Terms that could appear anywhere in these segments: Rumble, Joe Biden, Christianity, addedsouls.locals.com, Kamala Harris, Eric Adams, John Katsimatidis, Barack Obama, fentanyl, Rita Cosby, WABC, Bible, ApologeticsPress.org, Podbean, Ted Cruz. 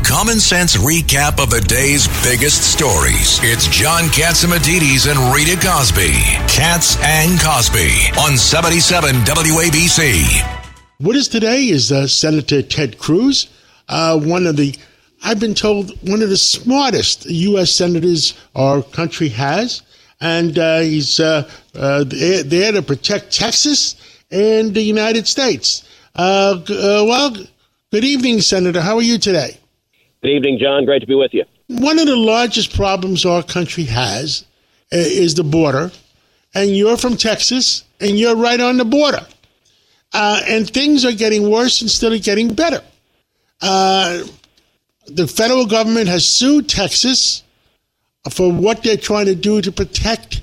a common sense recap of the day's biggest stories. It's John Katsimatidis and Rita Cosby. Katz and Cosby on 77 WABC. What is today is Senator Ted Cruz, one of the smartest U.S. senators our country has. And he's there to protect Texas and the United States. Good evening, Senator. How are you today? Good evening, John. Great to be with you. One of the largest problems our country has is the border. And you're from Texas, and you're right on the border. And things are getting worse instead of getting better. The federal government has sued Texas for what they're trying to do to protect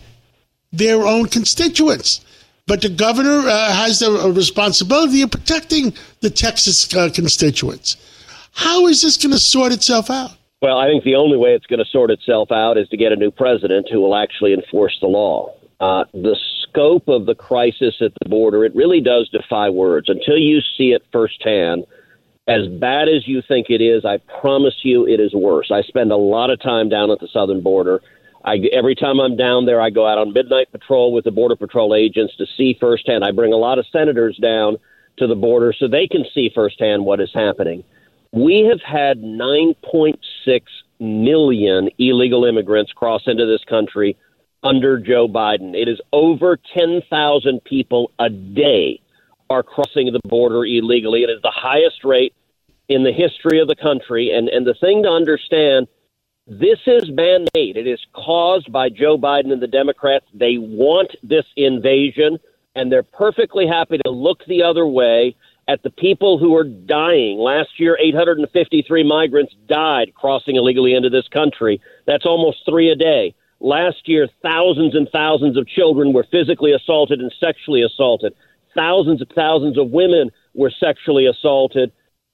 their own constituents. But the governor has the responsibility of protecting the Texas constituents. How is this going to sort itself out? Well, I think the only way it's going to sort itself out is to get a new president who will actually enforce the law. The scope of the crisis at the border, it really does defy words. Until you see it firsthand, as bad as you think it is, I promise you it is worse. I spend a lot of time down at the southern border. Every time I'm down there, I go out on midnight patrol with the Border Patrol agents to see firsthand. I bring a lot of senators down to the border so they can see firsthand what is happening. We have had 9.6 million illegal immigrants cross into this country under Joe Biden. It is over 10,000 people a day are crossing the border illegally. It is the highest rate in the history of the country. And the thing to understand, this is man-made. It is caused by Joe Biden and the Democrats. They want this invasion, and they're perfectly happy to look the other way at the people who are dying. Last year, 853 migrants died crossing illegally into this country. That's almost 3 a day. Last year, thousands and thousands of children were physically assaulted and sexually assaulted. Thousands and thousands of women were sexually assaulted.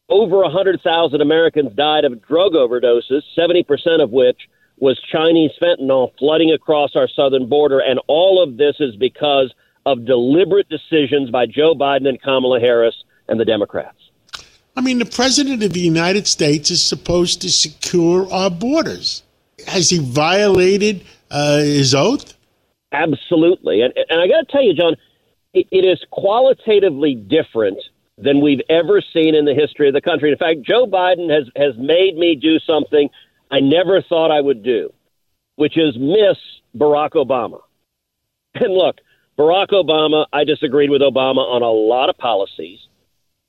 Over 100,000 Americans died of drug overdoses, 70% of which was Chinese fentanyl flooding across our southern border. And all of this is because of deliberate decisions by Joe Biden and Kamala Harris and the Democrats. I mean, the president of the United States is supposed to secure our borders. Has he violated his oath? Absolutely. And I got to tell you, John, it is qualitatively different than we've ever seen in the history of the country. In fact, Joe Biden has made me do something I never thought I would do, which is miss Barack Obama. And look, Barack Obama, I disagreed with Obama on a lot of policies,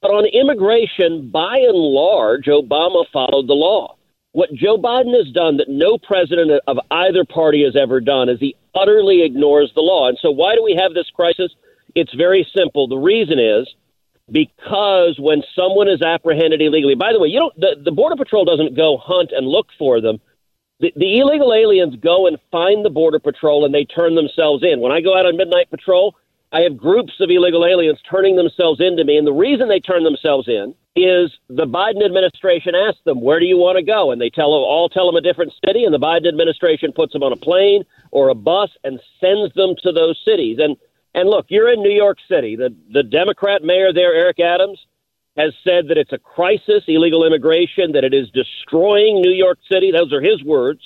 but on immigration, by and large, Obama followed the law. What Joe Biden has done that no president of either party has ever done is he utterly ignores the law. And so why do we have this crisis? It's very simple. The reason is because when someone is apprehended illegally, by the way, the Border Patrol doesn't go hunt and look for them. The illegal aliens go and find the Border Patrol and they turn themselves in. When I go out on midnight patrol, I have groups of illegal aliens turning themselves in to me. And the reason they turn themselves in is the Biden administration asks them, where do you want to go? And they tell them a different city. And the Biden administration puts them on a plane or a bus and sends them to those cities. And look, you're in New York City. The Democrat mayor there, Eric Adams, has said that it's a crisis, illegal immigration, that it is destroying New York City. Those are his words.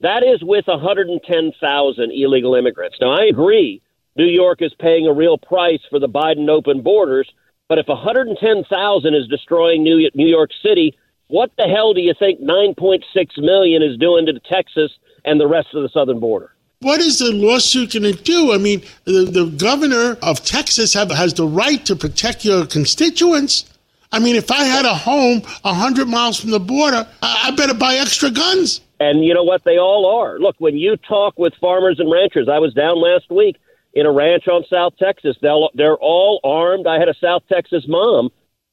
That is with 110,000 illegal immigrants. Now, I agree New York is paying a real price for the Biden open borders, but if 110,000 is destroying New York City, what the hell do you think 9.6 million is doing to Texas and the rest of the southern border? What is the lawsuit going to do? I mean, the governor of Texas has the right to protect your constituents. I mean, if I had a home 100 miles from the border, I better buy extra guns. And you know what? They all are. Look, when you talk with farmers and ranchers, I was down last week in a ranch on South Texas. They're all armed. I had a South Texas mom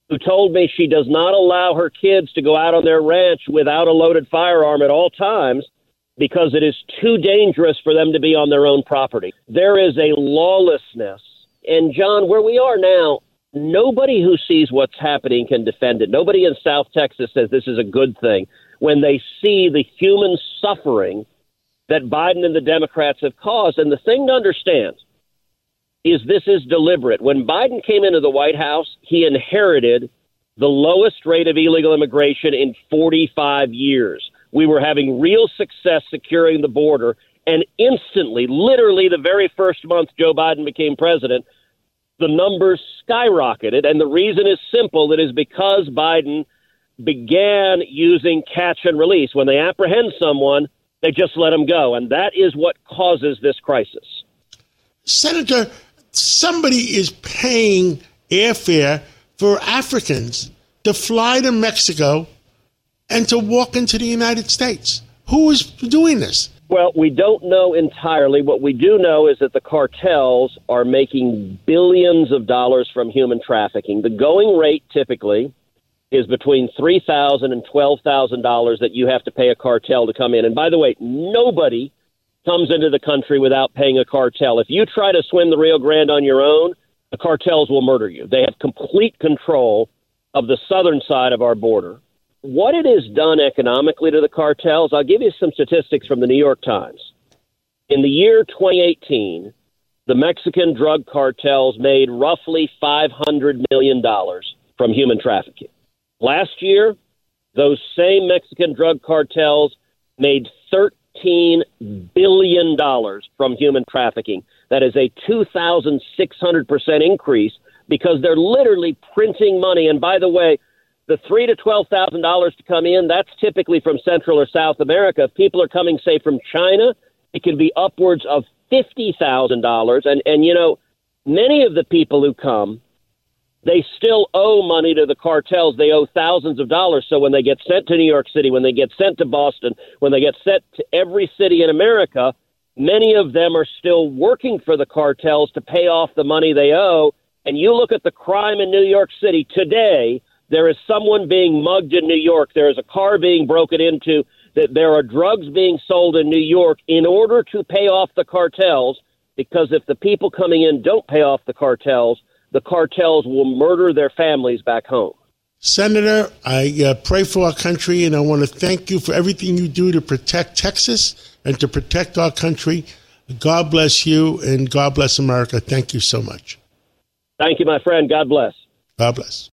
who told me she does not allow her kids to go out on their ranch without a loaded firearm at all times, because it is too dangerous for them to be on their own property. There is a lawlessness. And, John, where we are now, nobody who sees what's happening can defend it. Nobody in South Texas says this is a good thing when they see the human suffering that Biden and the Democrats have caused. And the thing to understand is this is deliberate. When Biden came into the White House, he inherited the lowest rate of illegal immigration in 45 years. We were having real success securing the border, and instantly, literally the very first month Joe Biden became president, the numbers skyrocketed. And the reason is simple. It is because Biden began using catch and release. When they apprehend someone, they just let them go. And that is what causes this crisis. Senator, somebody is paying airfare for Africans to fly to Mexico and to walk into the United States. Who is doing this? Well, we don't know entirely. What we do know is that the cartels are making billions of dollars from human trafficking. The going rate typically is between $3,000 and $12,000 that you have to pay a cartel to come in. And by the way, nobody comes into the country without paying a cartel. If you try to swim the Rio Grande on your own, the cartels will murder you. They have complete control of the southern side of our border. What it has done economically to the cartels, I'll give you some statistics from the New York Times. In the year 2018, the Mexican drug cartels made roughly $500 million from human trafficking. Last year, those same Mexican drug cartels made $13 billion from human trafficking. That is a 2,600% increase because they're literally printing money. And by the way, the $3,000 to $12,000 to come in, that's typically from Central or South America. If people are coming, say, from China, it can be upwards of $50,000. And, you know, many of the people who come, they still owe money to the cartels. They owe thousands of dollars. So when they get sent to New York City, when they get sent to Boston, when they get sent to every city in America, many of them are still working for the cartels to pay off the money they owe. And you look at the crime in New York City today. There is someone being mugged in New York. There is a car being broken into. There are drugs being sold in New York in order to pay off the cartels, because if the people coming in don't pay off the cartels will murder their families back home. Senator, I pray for our country, and I want to thank you for everything you do to protect Texas and to protect our country. God bless you, and God bless America. Thank you so much. Thank you, my friend. God bless. God bless.